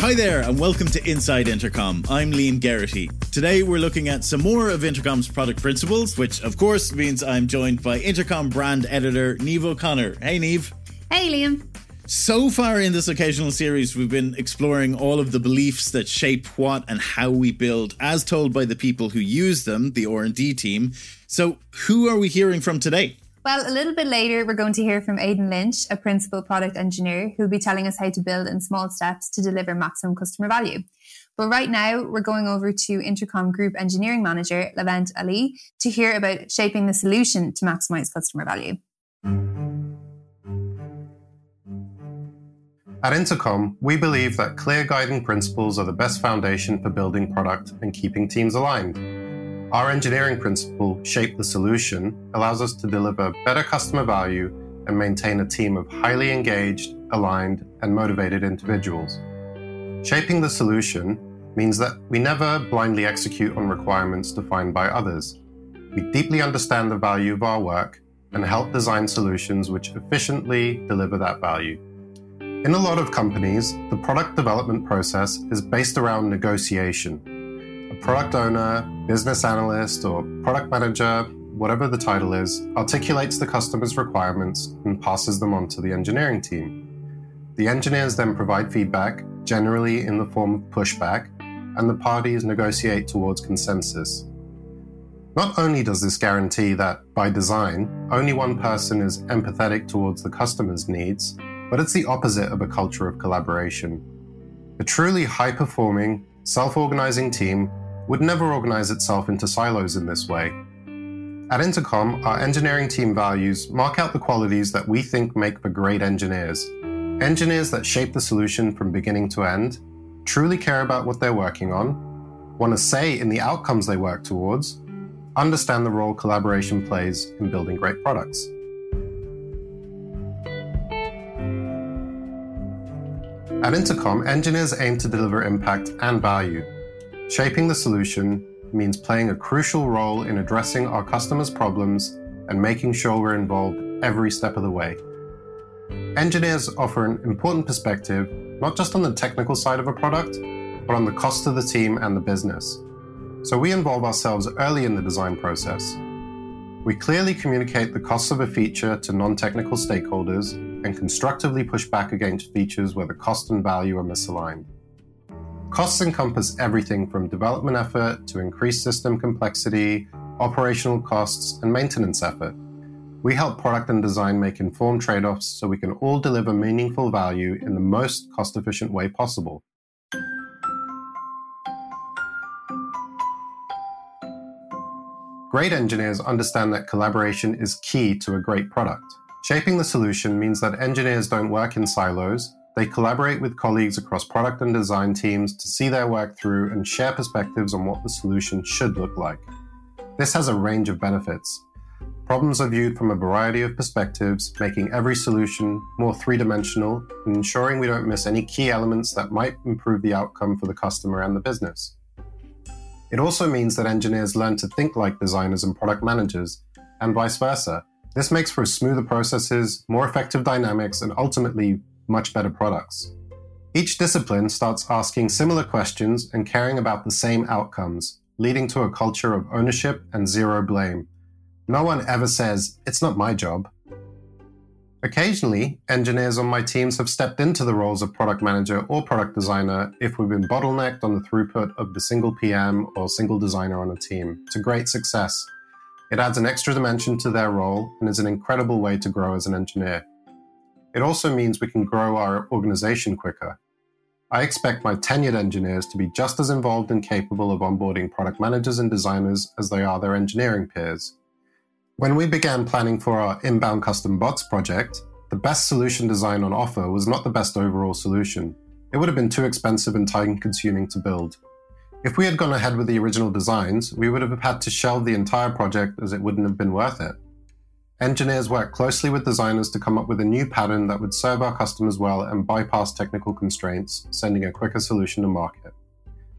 Hi there and welcome to Inside Intercom. I'm Liam Geraghty. Today we're looking at some more of Intercom's product principles, which of course means I'm joined by Intercom brand editor Neve O'Connor. Hey Neve. Hey Liam. So far in this occasional series, we've been exploring all of the beliefs that shape what and how we build, as told by the people who use them, the R&D team. So who are we hearing from today? Well, a little bit later, we're going to hear from Aidan Lynch, a principal product engineer, who'll be telling us how to build in small steps to deliver maximum customer value. But right now, we're going over to Intercom Group Engineering Manager, Levent Ali, to hear about shaping the solution to maximize customer value. At Intercom, we believe that clear guiding principles are the best foundation for building product and keeping teams aligned. Our engineering principle, Shape the Solution, allows us to deliver better customer value and maintain a team of highly engaged, aligned, and motivated individuals. Shaping the solution means that we never blindly execute on requirements defined by others. We deeply understand the value of our work and help design solutions which efficiently deliver that value. In a lot of companies, the product development process is based around negotiation. Product owner, business analyst, or product manager, whatever the title is, articulates the customer's requirements and passes them on to the engineering team. The engineers then provide feedback, generally in the form of pushback, and the parties negotiate towards consensus. Not only does this guarantee that, by design, only one person is empathetic towards the customer's needs, but it's the opposite of a culture of collaboration. A truly high-performing, self-organizing team would never organize itself into silos in this way. At Intercom, our engineering team values mark out the qualities that we think make for great engineers. Engineers that shape the solution from beginning to end, truly care about what they're working on, want to say in the outcomes they work towards, understand the role collaboration plays in building great products. At Intercom, engineers aim to deliver impact and value. Shaping the solution means playing a crucial role in addressing our customers' problems and making sure we're involved every step of the way. Engineers offer an important perspective, not just on the technical side of a product, but on the cost of the team and the business. So we involve ourselves early in the design process. We clearly communicate the costs of a feature to non-technical stakeholders and constructively push back against features where the cost and value are misaligned. Costs encompass everything from development effort to increased system complexity, operational costs, and maintenance effort. We help product and design make informed trade-offs so we can all deliver meaningful value in the most cost-efficient way possible. Great engineers understand that collaboration is key to a great product. Shaping the solution means that engineers don't work in silos. They collaborate with colleagues across product and design teams to see their work through and share perspectives on what the solution should look like. This has a range of benefits. Problems are viewed from a variety of perspectives, making every solution more three-dimensional and ensuring we don't miss any key elements that might improve the outcome for the customer and the business. It also means that engineers learn to think like designers and product managers, and vice versa. This makes for smoother processes, more effective dynamics, and ultimately, much better products. Each discipline starts asking similar questions and caring about the same outcomes, leading to a culture of ownership and zero blame. No one ever says, "It's not my job." Occasionally, engineers on my teams have stepped into the roles of product manager or product designer if we've been bottlenecked on the throughput of the single PM or single designer on a team, to great success. It adds an extra dimension to their role and is an incredible way to grow as an engineer. It also means we can grow our organization quicker. I expect my tenured engineers to be just as involved and capable of onboarding product managers and designers as they are their engineering peers. When we began planning for our inbound custom bots project, the best solution design on offer was not the best overall solution. It would have been too expensive and time-consuming to build. If we had gone ahead with the original designs, we would have had to shelve the entire project as it wouldn't have been worth it. Engineers work closely with designers to come up with a new pattern that would serve our customers well and bypass technical constraints, sending a quicker solution to market.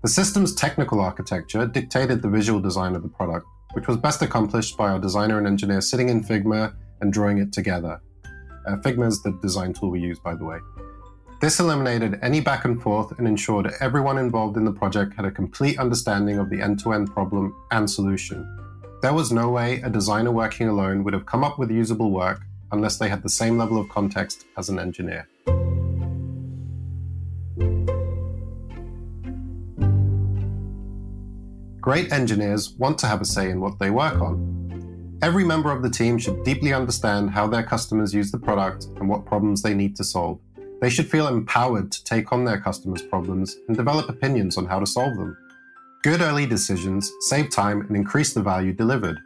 The system's technical architecture dictated the visual design of the product, which was best accomplished by our designer and engineer sitting in Figma and drawing it together. Figma is the design tool we use, by the way. This eliminated any back and forth and ensured everyone involved in the project had a complete understanding of the end-to-end problem and solution. There was no way a designer working alone would have come up with usable work unless they had the same level of context as an engineer. Great engineers want to have a say in what they work on. Every member of the team should deeply understand how their customers use the product and what problems they need to solve. They should feel empowered to take on their customers' problems and develop opinions on how to solve them. Good early decisions save time and increase the value delivered.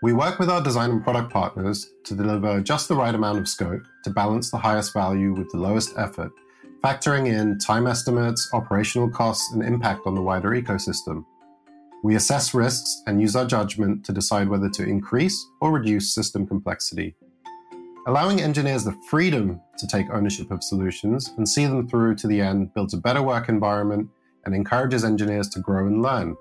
We work with our design and product partners to deliver just the right amount of scope to balance the highest value with the lowest effort, factoring in time estimates, operational costs, and impact on the wider ecosystem. We assess risks and use our judgment to decide whether to increase or reduce system complexity. Allowing engineers the freedom to take ownership of solutions and see them through to the end builds a better work environment and encourages engineers to grow and learn.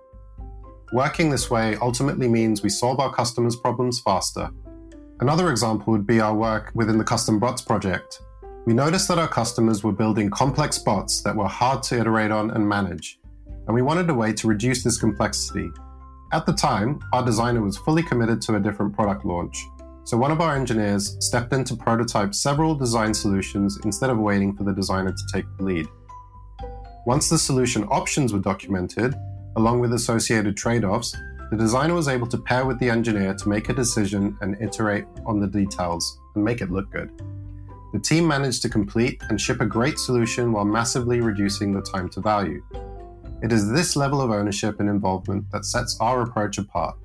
Working this way ultimately means we solve our customers' problems faster. Another example would be our work within the custom bots project. We noticed that our customers were building complex bots that were hard to iterate on and manage, and we wanted a way to reduce this complexity. At the time, our designer was fully committed to a different product launch, so one of our engineers stepped in to prototype several design solutions instead of waiting for the designer to take the lead. Once the solution options were documented, along with associated trade-offs, the designer was able to pair with the engineer to make a decision and iterate on the details and make it look good. The team managed to complete and ship a great solution while massively reducing the time to value. It is this level of ownership and involvement that sets our approach apart.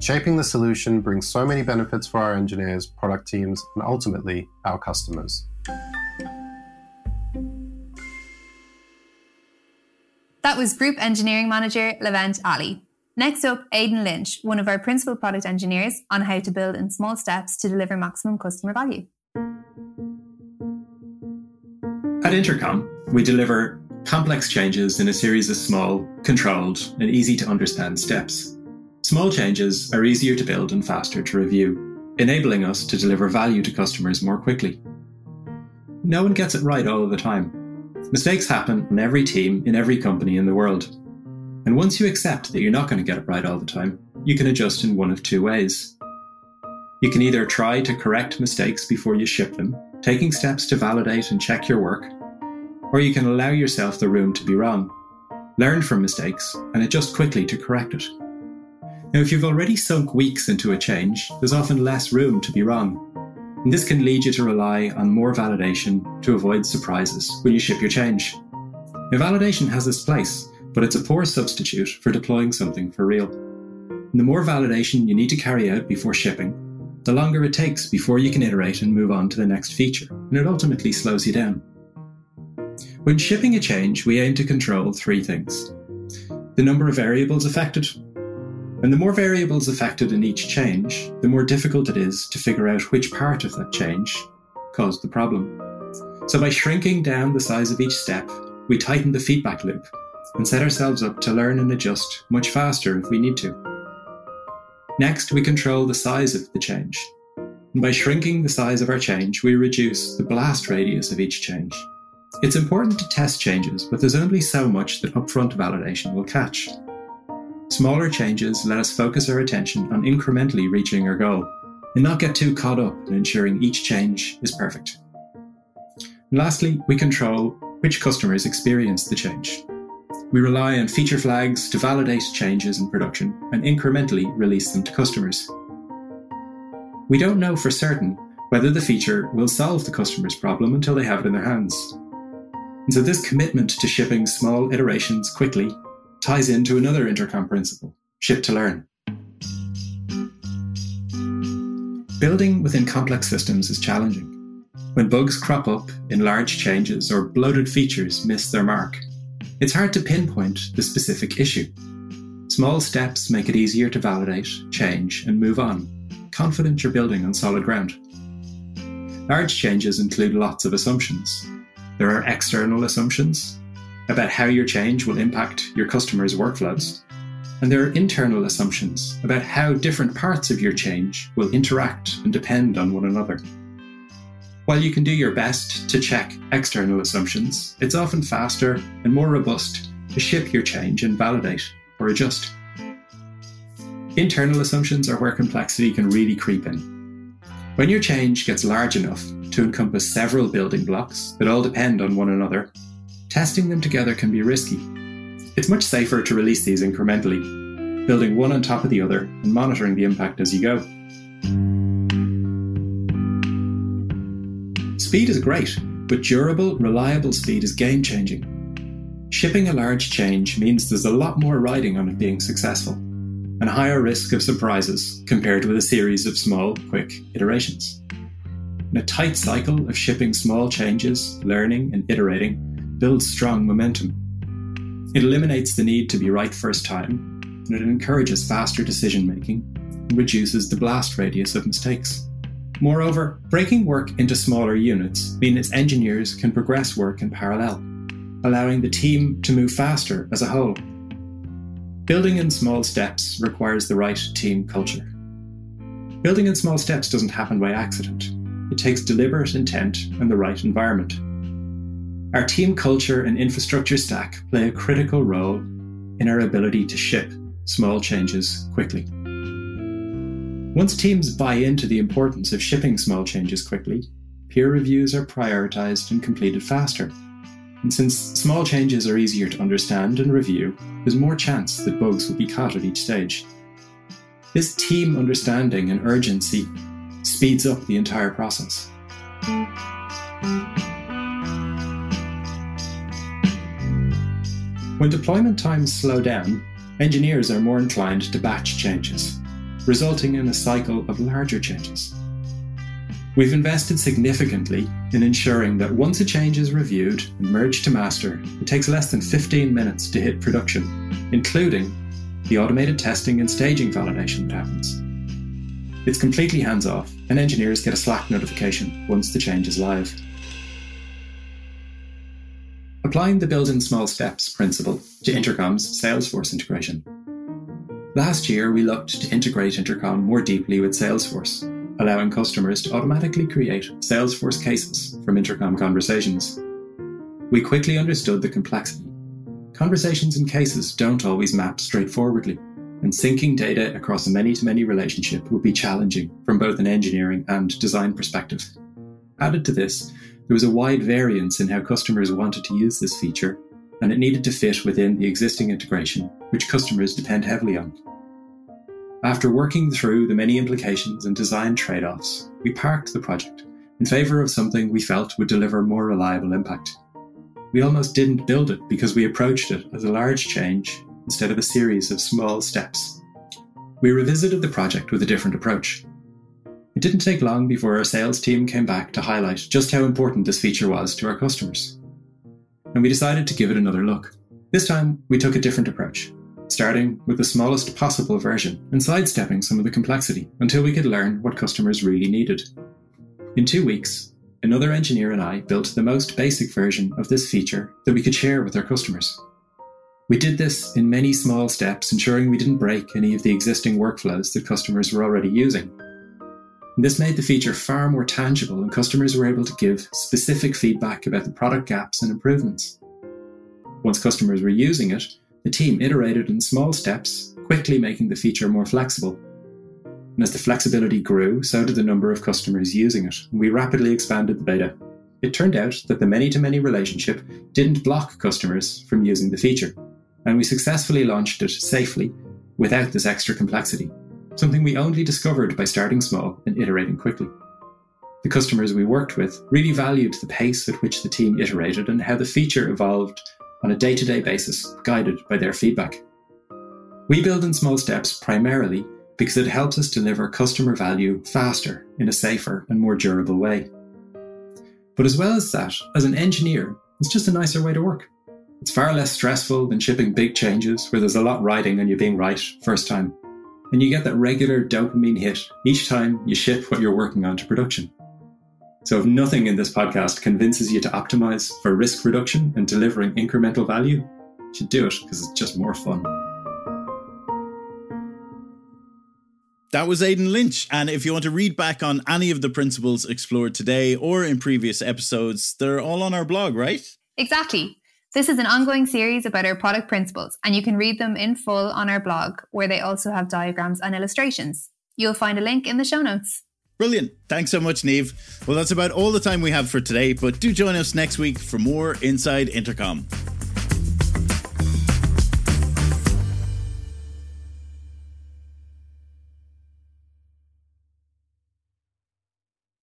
Shaping the solution brings so many benefits for our engineers, product teams, and ultimately our customers. That was Group Engineering Manager Levent Ali. Next up, Aidan Lynch, one of our principal product engineers, on how to build in small steps to deliver maximum customer value. At Intercom, we deliver complex changes in a series of small, controlled, and easy-to-understand steps. Small changes are easier to build and faster to review, enabling us to deliver value to customers more quickly. No one gets it right all of the time. Mistakes happen on every team in every company in the world. And once you accept that you're not going to get it right all the time, you can adjust in one of two ways. You can either try to correct mistakes before you ship them, taking steps to validate and check your work, or you can allow yourself the room to be wrong, learn from mistakes, and adjust quickly to correct it. Now, if you've already sunk weeks into a change, there's often less room to be wrong, and this can lead you to rely on more validation to avoid surprises when you ship your change. Now, validation has its place, but it's a poor substitute for deploying something for real. And the more validation you need to carry out before shipping, the longer it takes before you can iterate and move on to the next feature, and it ultimately slows you down. When shipping a change, we aim to control three things: the number of variables affected, and the more variables affected in each change, the more difficult it is to figure out which part of that change caused the problem. So by shrinking down the size of each step, we tighten the feedback loop and set ourselves up to learn and adjust much faster if we need to. Next, we control the size of the change. And by shrinking the size of our change, we reduce the blast radius of each change. It's important to test changes, but there's only so much that upfront validation will catch. Smaller changes let us focus our attention on incrementally reaching our goal and not get too caught up in ensuring each change is perfect. And lastly, we control which customers experience the change. We rely on feature flags to validate changes in production and incrementally release them to customers. We don't know for certain whether the feature will solve the customer's problem until they have it in their hands. And so this commitment to shipping small iterations quickly ties into another Intercom principle, ship to learn. Building within complex systems is challenging. When bugs crop up in large changes or bloated features miss their mark, it's hard to pinpoint the specific issue. Small steps make it easier to validate, change, and move on, confident you're building on solid ground. Large changes include lots of assumptions. There are external assumptions about how your change will impact your customers' workflows. And there are internal assumptions about how different parts of your change will interact and depend on one another. While you can do your best to check external assumptions, it's often faster and more robust to ship your change and validate or adjust. Internal assumptions are where complexity can really creep in. When your change gets large enough to encompass several building blocks that all depend on one another, testing them together can be risky. It's much safer to release these incrementally, building one on top of the other and monitoring the impact as you go. Speed is great, but durable, reliable speed is game-changing. Shipping a large change means there's a lot more riding on it being successful, and a higher risk of surprises compared with a series of small, quick iterations. And a tight cycle of shipping small changes, learning and iterating builds strong momentum. It eliminates the need to be right first time, and it encourages faster decision-making and reduces the blast radius of mistakes. Moreover, breaking work into smaller units means engineers can progress work in parallel, allowing the team to move faster as a whole. Building in small steps requires the right team culture. Building in small steps doesn't happen by accident. It takes deliberate intent and the right environment. Our team culture and infrastructure stack play a critical role in our ability to ship small changes quickly. Once teams buy into the importance of shipping small changes quickly, peer reviews are prioritized and completed faster. And since small changes are easier to understand and review, there's more chance that bugs will be caught at each stage. This team understanding and urgency speeds up the entire process. When deployment times slow down, engineers are more inclined to batch changes, resulting in a cycle of larger changes. We've invested significantly in ensuring that once a change is reviewed and merged to master, it takes less than 15 minutes to hit production, including the automated testing and staging validation that happens. It's completely hands-off, and engineers get a Slack notification once the change is live. Applying the build in small steps principle to Intercom's Salesforce integration. Last year, we looked to integrate Intercom more deeply with Salesforce, allowing customers to automatically create Salesforce cases from Intercom conversations. We quickly understood the complexity. Conversations and cases don't always map straightforwardly, and syncing data across a many-to-many relationship would be challenging from both an engineering and design perspective. Added to this, there was a wide variance in how customers wanted to use this feature, and it needed to fit within the existing integration, which customers depend heavily on. After working through the many implications and design trade-offs, we parked the project in favour of something we felt would deliver more reliable impact. We almost didn't build it because we approached it as a large change instead of a series of small steps. We revisited the project with a different approach. It didn't take long before our sales team came back to highlight just how important this feature was to our customers, and we decided to give it another look. This time, we took a different approach, starting with the smallest possible version and sidestepping some of the complexity until we could learn what customers really needed. In 2 weeks, another engineer and I built the most basic version of this feature that we could share with our customers. We did this in many small steps, ensuring we didn't break any of the existing workflows that customers were already using. And this made the feature far more tangible, and customers were able to give specific feedback about the product gaps and improvements. Once customers were using it, the team iterated in small steps, quickly making the feature more flexible. And as the flexibility grew, so did the number of customers using it, and we rapidly expanded the beta. It turned out that the many-to-many relationship didn't block customers from using the feature, and we successfully launched it safely without this extra complexity, something we only discovered by starting small and iterating quickly. The customers we worked with really valued the pace at which the team iterated and how the feature evolved on a day-to-day basis, guided by their feedback. We build in small steps primarily because it helps us deliver customer value faster in a safer and more durable way. But as well as that, as an engineer, it's just a nicer way to work. It's far less stressful than shipping big changes where there's a lot riding on you being right first time. And you get that regular dopamine hit each time you ship what you're working on to production. So if nothing in this podcast convinces you to optimize for risk reduction and delivering incremental value, you should do it because it's just more fun. That was Aidan Lynch. And if you want to read back on any of the principles explored today or in previous episodes, they're all on our blog, right? Exactly. This is an ongoing series about our product principles, and you can read them in full on our blog, where they also have diagrams and illustrations. You'll find a link in the show notes. Brilliant. Thanks so much, Neve. Well, that's about all the time we have for today, but do join us next week for more Inside Intercom.